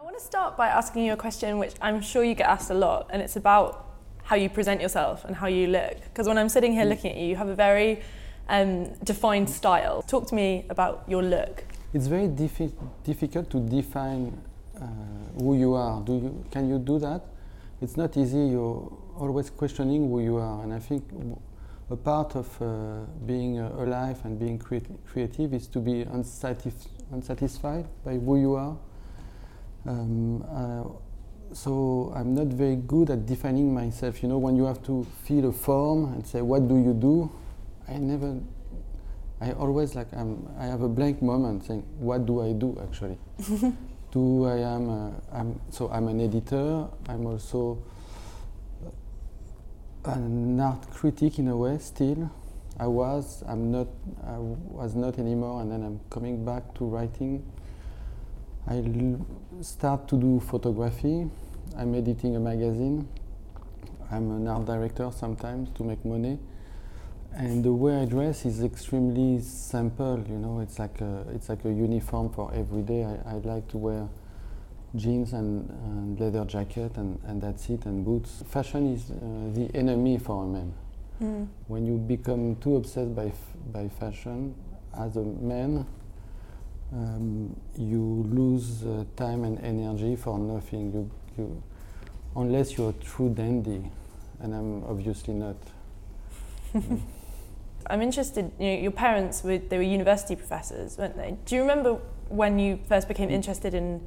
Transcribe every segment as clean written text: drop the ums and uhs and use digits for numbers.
I want to start by asking you a question which I'm sure you get asked a lot, and it's about how you present yourself and how you look. Because when I'm sitting here looking at you, you have a very defined style. Talk to me about your look. It's very difficult to define who you are. Can you do that? It's not easy. You're always questioning who you are. And I think a part of being alive and being creative is to be unsatisfied by who you are. So I'm not very good at defining myself. You know, when you have to fill a form and say, what do you do? I have a blank moment saying, what do I do actually? I'm an editor. I'm also an art critic in a way still. I was not anymore, and then I'm coming back to writing. I start to do photography. I'm editing a magazine. I'm an art director sometimes to make money. And the way I dress is extremely simple, you know. It's like a uniform for every day. I like to wear jeans and leather jacket and that's it, and boots. Fashion is the enemy for a man. Mm. When you become too obsessed by fashion as a man, you lose time and energy for nothing. You unless you're a true dandy, and I'm obviously not. Mm. I'm interested, you know, your parents they were university professors, weren't they? Do you remember when you first became interested in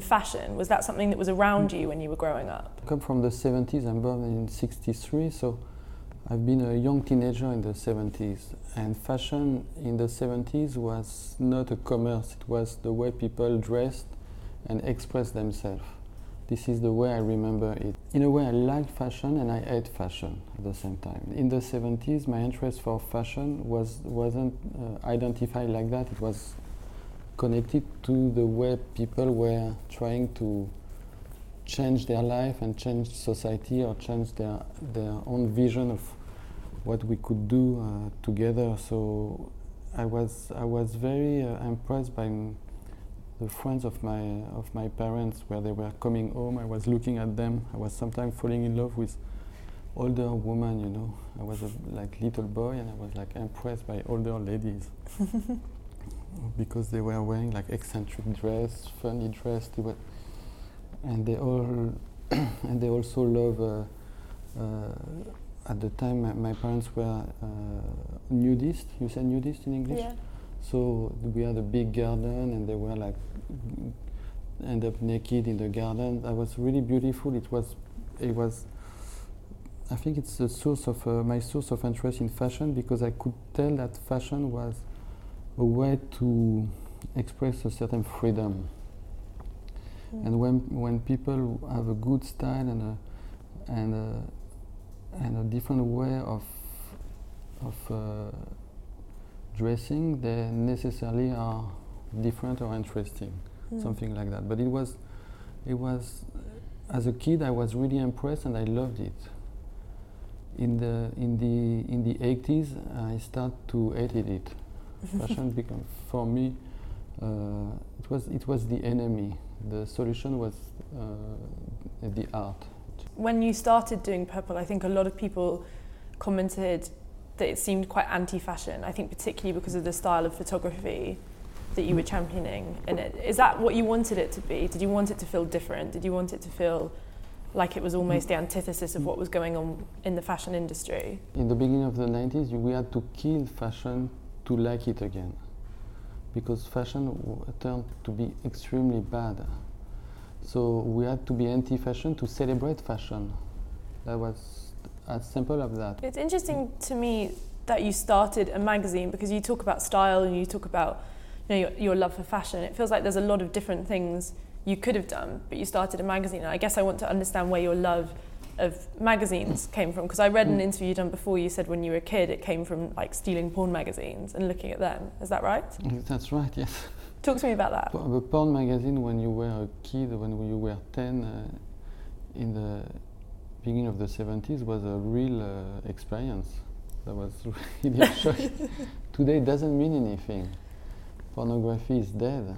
fashion? Was that something that was around you when you were growing up? I come from the 70s. I'm born in 63, so I've been a young teenager in the 70s. And fashion in the 70s was not a commerce. It was the way people dressed and expressed themselves. This is the way I remember it. In a way, I liked fashion and I hate fashion at the same time. In the 70s, my interest for fashion wasn't identified like that. It was connected to the way people were trying to change their life and change society, or change their own vision of what we could do together. So I was very impressed by the friends of my parents, where they were coming home. I was looking at them. I was sometimes falling in love with older women, you know. I was like little boy, and I was like impressed by older ladies because they were wearing like eccentric dress, funny dress. And they also love. At the time, my parents were nudists. You say nudist in English? Yeah. So we had a big garden, and they were like end up naked in the garden. That was really beautiful. It was. I think it's the source of my source of interest in fashion, because I could tell that fashion was a way to express a certain freedom. Mm. And when people have a good style and a different way of dressing, they necessarily are different or interesting, something like that. But it was as a kid I was really impressed, and I loved it. In the 80s, I start to hate it. Fashion became for me it was the enemy. The solution was the art. When you started doing Purple, I think a lot of people commented that it seemed quite anti-fashion, I think particularly because of the style of photography that you were championing in it. Is that what you wanted it to be? Did you want it to feel different? Did you want it to feel like it was almost the antithesis of what was going on in the fashion industry? In the beginning of the 90s, we had to kill fashion to like it again, because fashion turned to be extremely bad. So we had to be anti-fashion to celebrate fashion. That was a sample of that. It's interesting to me that you started a magazine, because you talk about style and you talk about, you know, your love for fashion. It feels like there's a lot of different things you could have done, but you started a magazine. And I guess I want to understand where your love of magazines came from, because I read an interview you done before. You said when you were a kid it came from like stealing porn magazines and looking at them. Is that right? That's right, yes. Talk to me about that. The porn magazine, when you were a kid, when you were 10, in the beginning of the 70s, was a real experience. That was really a shock. Today it doesn't mean anything. Pornography is dead.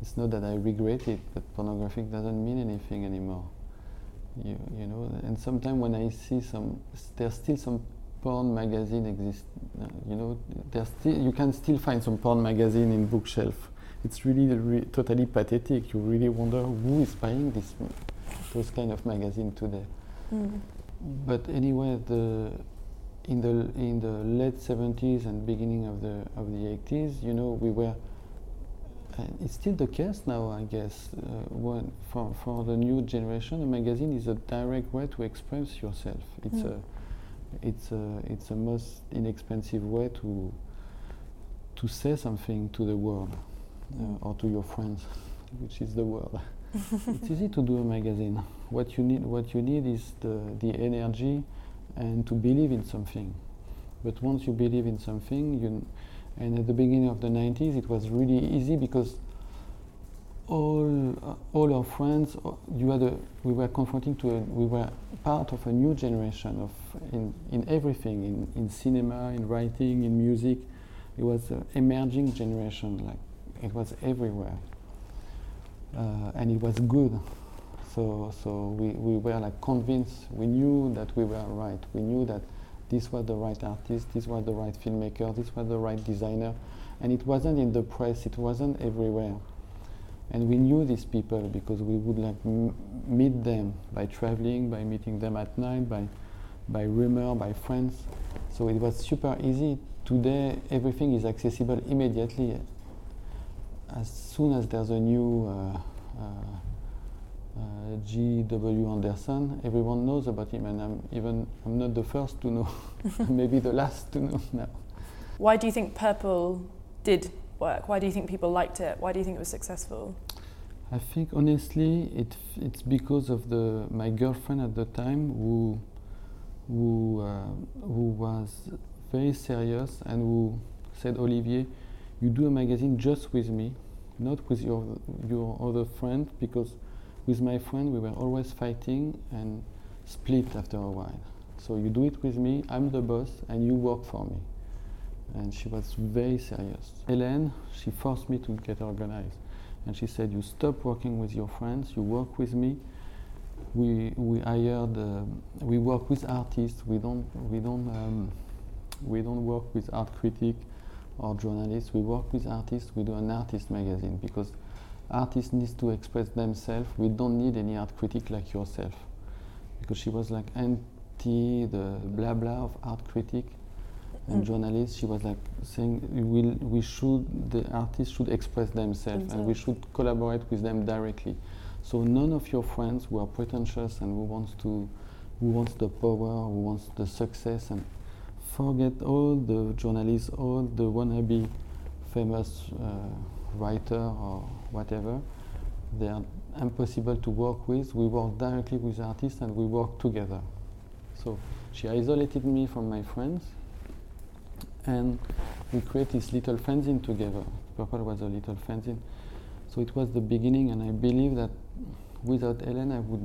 It's not that I regret it, that pornographic doesn't mean anything anymore. You know, and sometimes when I see some, there's still some porn magazine exist. You know, there's still, you can still find some porn magazine in bookshelf. It's really totally pathetic. You really wonder who is buying this, those kind of magazine today. Mm. But anyway, in the late 70s and beginning of the 80s, you know, we were. And it's still the case now, I guess. For the new generation, a magazine is a direct way to express yourself. It's it's a most inexpensive way to say something to the world or to your friends, which is the world. It's easy to do a magazine. What you need is the energy and to believe in something. But once you believe in something, And at the beginning of the 90s, it was really easy because all our friends, we were we were part of a new generation of in everything, in cinema, in writing, in music. It was an emerging generation, like it was everywhere, and it was good. So we were like convinced. We knew that we were right. We knew that. This was the right artist, this was the right filmmaker, this was the right designer. And it wasn't in the press, it wasn't everywhere. And we knew these people because we would like meet them by traveling, by meeting them at night, by rumor, by friends. So it was super easy. Today, everything is accessible immediately. As soon as there's a new G.W. Anderson, everyone knows about him, and I'm not the first to know, maybe the last to know now. Why do you think Purple did work? Why do you think people liked it? Why do you think it was successful? I think honestly it's because of my girlfriend at the time who was very serious and who said, Olivier, you do a magazine just with me, not with your other friend, because with my friend, we were always fighting and split after a while. So you do it with me, I'm the boss, and you work for me. And she was very serious. Hélène, she forced me to get organized. And she said, you stop working with your friends, you work with me. We work with artists, we don't work with art critics or journalists, we work with artists, we do an artist magazine because artists need to express themselves. We don't need any art critic like yourself. Because she was like anti the blah blah of art critic and journalists. She was like saying the artists should express themselves and we should collaborate with them directly. So none of your friends who are pretentious and who wants the power, who wants the success, and forget all the journalists, all the wannabe famous writer or whatever. They are impossible to work with. We work directly with artists and we work together. So she isolated me from my friends and we created this little fanzine together. Purple was a little fanzine. So it was the beginning, and I believe that without Hélène I would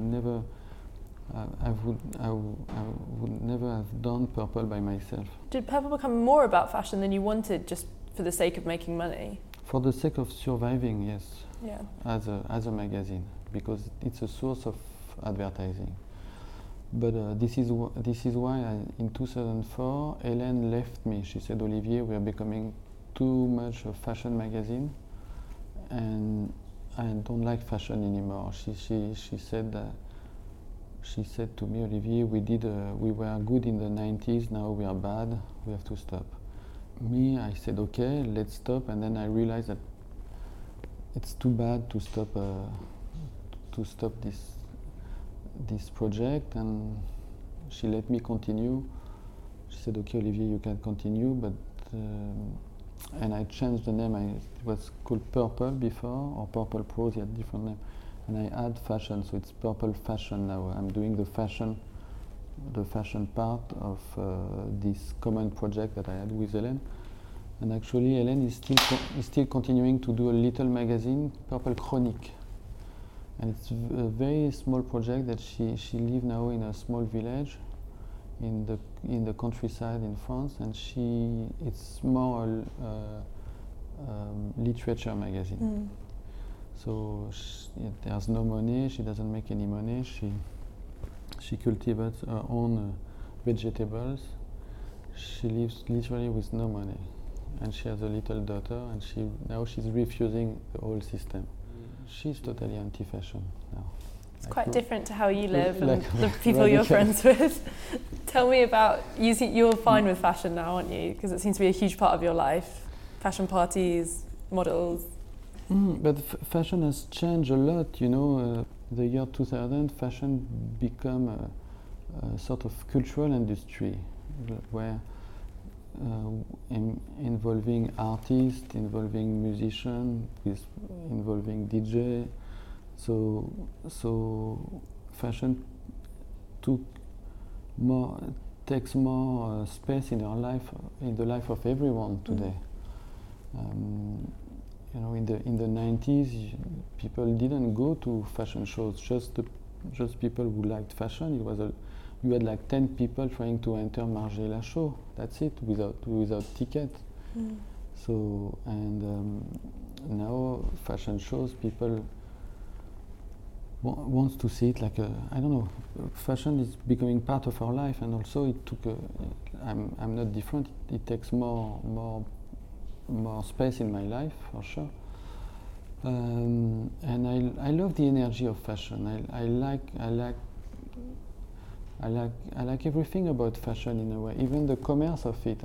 never have done Purple by myself. Did Purple become more about fashion than you wanted just for the sake of making money? For the sake of surviving, yes, yeah. As a magazine, because it's a source of advertising. But this is why in 2004 Hélène left me. She said, Olivier, we are becoming too much a fashion magazine, and I don't like fashion anymore. She said that. She said to me, Olivier, we were good in the 90s. Now we are bad. We have to stop. Me, I said, okay, let's stop, and then I realized that it's too bad to stop this project, and she let me continue. She said, okay, Olivier, you can continue, but and I changed the name. It was called Purple before, or Purple Prose, it had different name, and I add fashion, so it's Purple Fashion now. I'm doing the fashion part of this common project that I had with Hélène. And actually Hélène is still continuing to do a little magazine, Purple Chronique. And it's a very small project that she lives now in a small village in the countryside in France, and it's more a literature magazine. So there's no money. She doesn't make any money. She cultivates her own vegetables. She lives literally with no money, and she has a little daughter. And she's refusing the whole system. She's totally anti-fashion now. It's like quite different to how you live like and the people you're friends with. Tell me about you're fine with fashion now, aren't you? Because it seems to be a huge part of your life. Fashion parties, models. But fashion has changed a lot, you know. The year 2000, fashion became a sort of cultural industry where involving artists, involving musicians, involving DJ. So fashion takes more space in our life, in the life of everyone today. You know, in the 90s, people didn't go to fashion shows. Just people who liked fashion. You had like 10 people trying to enter Margiela show. That's it, without ticket. So now fashion shows, people wants to see it like I don't know. Fashion is becoming part of our life, and also it took. I'm not different. It takes more space in my life, for sure. And I love the energy of fashion. I like everything about fashion in a way. Even the commerce of it.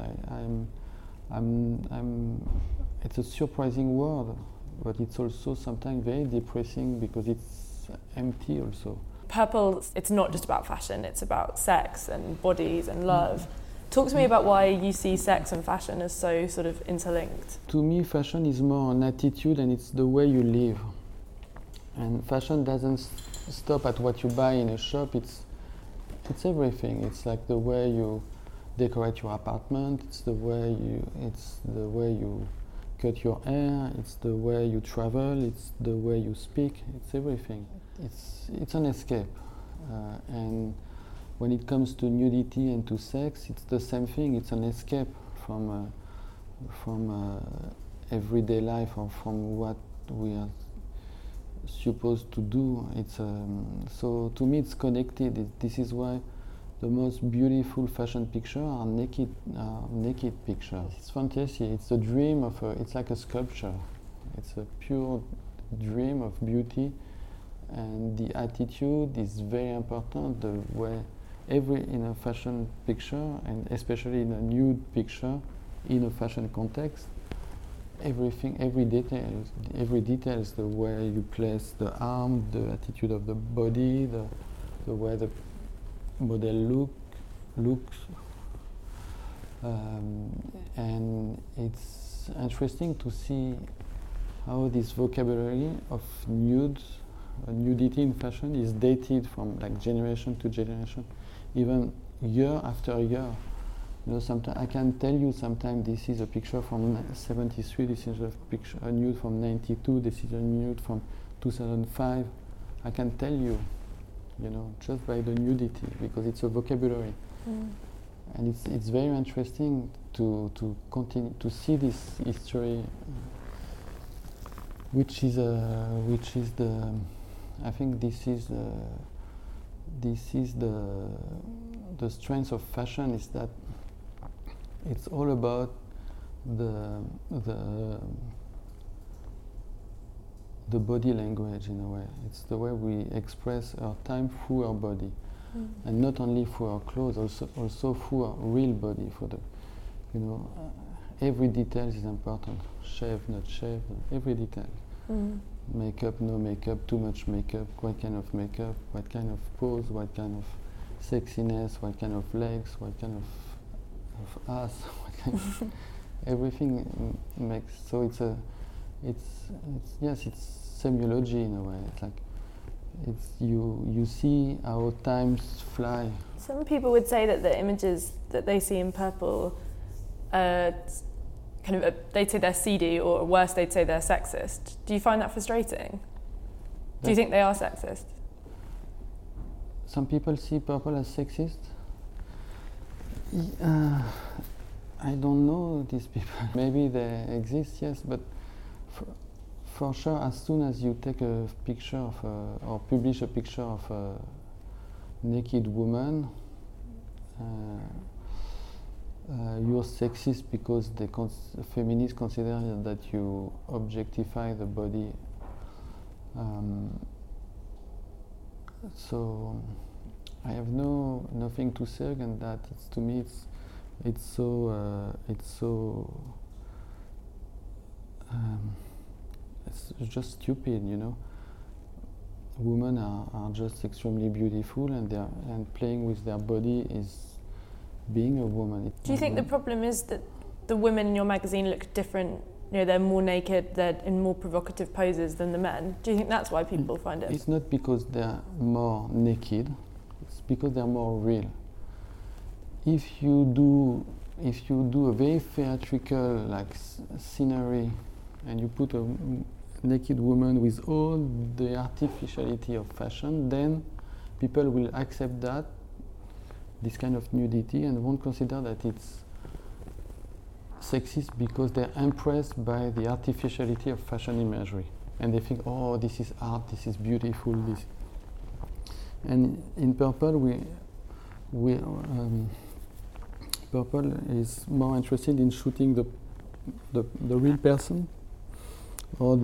It's a surprising world, but it's also sometimes very depressing because it's empty also. Purple. It's not just about fashion. It's about sex and bodies and love. Talk to me about why you see sex and fashion as so sort of interlinked. To me, fashion is more an attitude, and it's the way you live. And fashion doesn't stop at what you buy in a shop. It's everything. It's like the way you decorate your apartment. It's the way you cut your hair. It's the way you travel. It's the way you speak. It's everything. It's an escape, and when it comes to nudity and to sex, it's the same thing. It's an escape from everyday life or from what we are supposed to do. It's so to me, it's connected. This is why the most beautiful fashion picture are naked pictures. It's fantasy. It's a dream of. It's like a sculpture. It's a pure dream of beauty, and the attitude is very important. The way. In a fashion picture, and especially in a nude picture, in a fashion context, every detail, the way you place the arm, the attitude of the body, the way the model looks, and it's interesting to see how this vocabulary of nudity in fashion is dated from like generation to generation. Even year after year, you know. Sometimes I can tell you. Sometimes this is a picture from '73. This is a nude from '92. This is a nude from 2005. I can tell you, you know, just by the nudity, because it's a vocabulary, and it's very interesting to continue to see this history, which is the. I think this is. This is the strength of fashion, is that it's all about the body language in a way. It's the way we express our time through our body, and not only through our clothes, also through our real body. Every detail is important. Shave, not shave, every detail. Makeup, no makeup, too much makeup, what kind of makeup, what kind of pose, what kind of sexiness, what kind of legs, what kind of ass, what kind of everything makes. So it's semiology in a way. It's like you see how times fly. Some people would say that the images that they see in Purple, they'd say they're seedy, or worse, they'd say they're sexist. Do you find that frustrating? Do you think they are sexist? Some people see Purple as sexist. I don't know these people. Maybe they exist, yes, but For sure, as soon as you take a picture of or publish a picture of a naked woman, you're sexist because the feminists consider that you objectify the body. So I have nothing to say against that. It's, to me, it's just stupid, you know. Women are just extremely beautiful, and playing with their body is being a woman. Do you think the problem is that the women in your magazine look different? You know, they're more naked, they're in more provocative poses than the men. Do you think that's why people find it? It's not because they're more naked. It's because they're more real. If you do a very theatrical like scenery, and you put a naked woman with all the artificiality of fashion, then people will accept that, this kind of nudity, and won't consider that it's sexist because they're impressed by the artificiality of fashion imagery, and they think, oh, this is art, this is beautiful, this. And in Purple, Purple is more interested in shooting the real person, or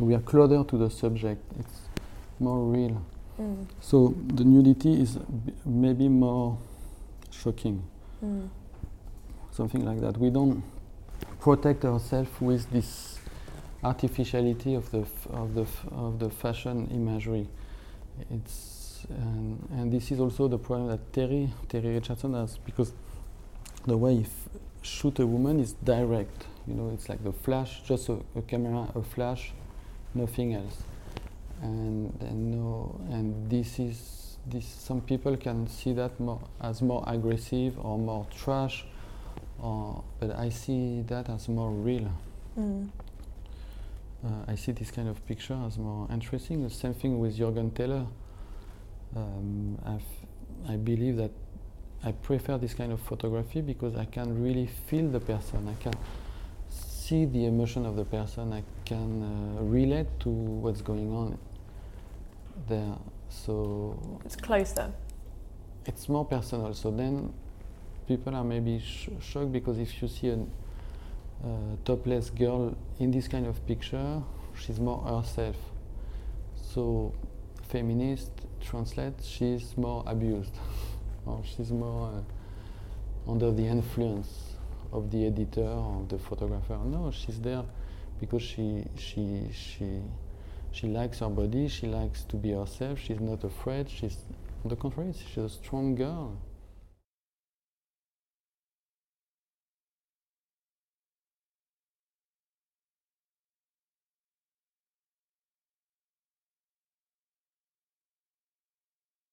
we are closer to the subject. It's more real. Mm. So the nudity is maybe more shocking. Mm. Something like that. We don't protect ourselves with this artificiality of the fashion imagery. It's and this is also the problem that Terry Richardson has, because the way he shoot a woman is direct. You know, it's like the flash, just a camera, a flash, nothing else. And this. Some people can see that more as more aggressive or more trash, but I see that as more real. Mm. I see this kind of picture as more interesting. The same thing with Jürgen Taylor. I believe that I prefer this kind of photography because I can really feel the person. I can see the emotion of the person. I can relate to what's going on there. So it's closer. It's more personal. So then people are maybe shocked, because if you see a topless girl in this kind of picture, she's more herself. So feminist translates, she's more abused, or she's more under the influence of the editor or the photographer. No, she's there because she likes her body, she likes to be herself, she's not afraid, she's, on the contrary, she's a strong girl.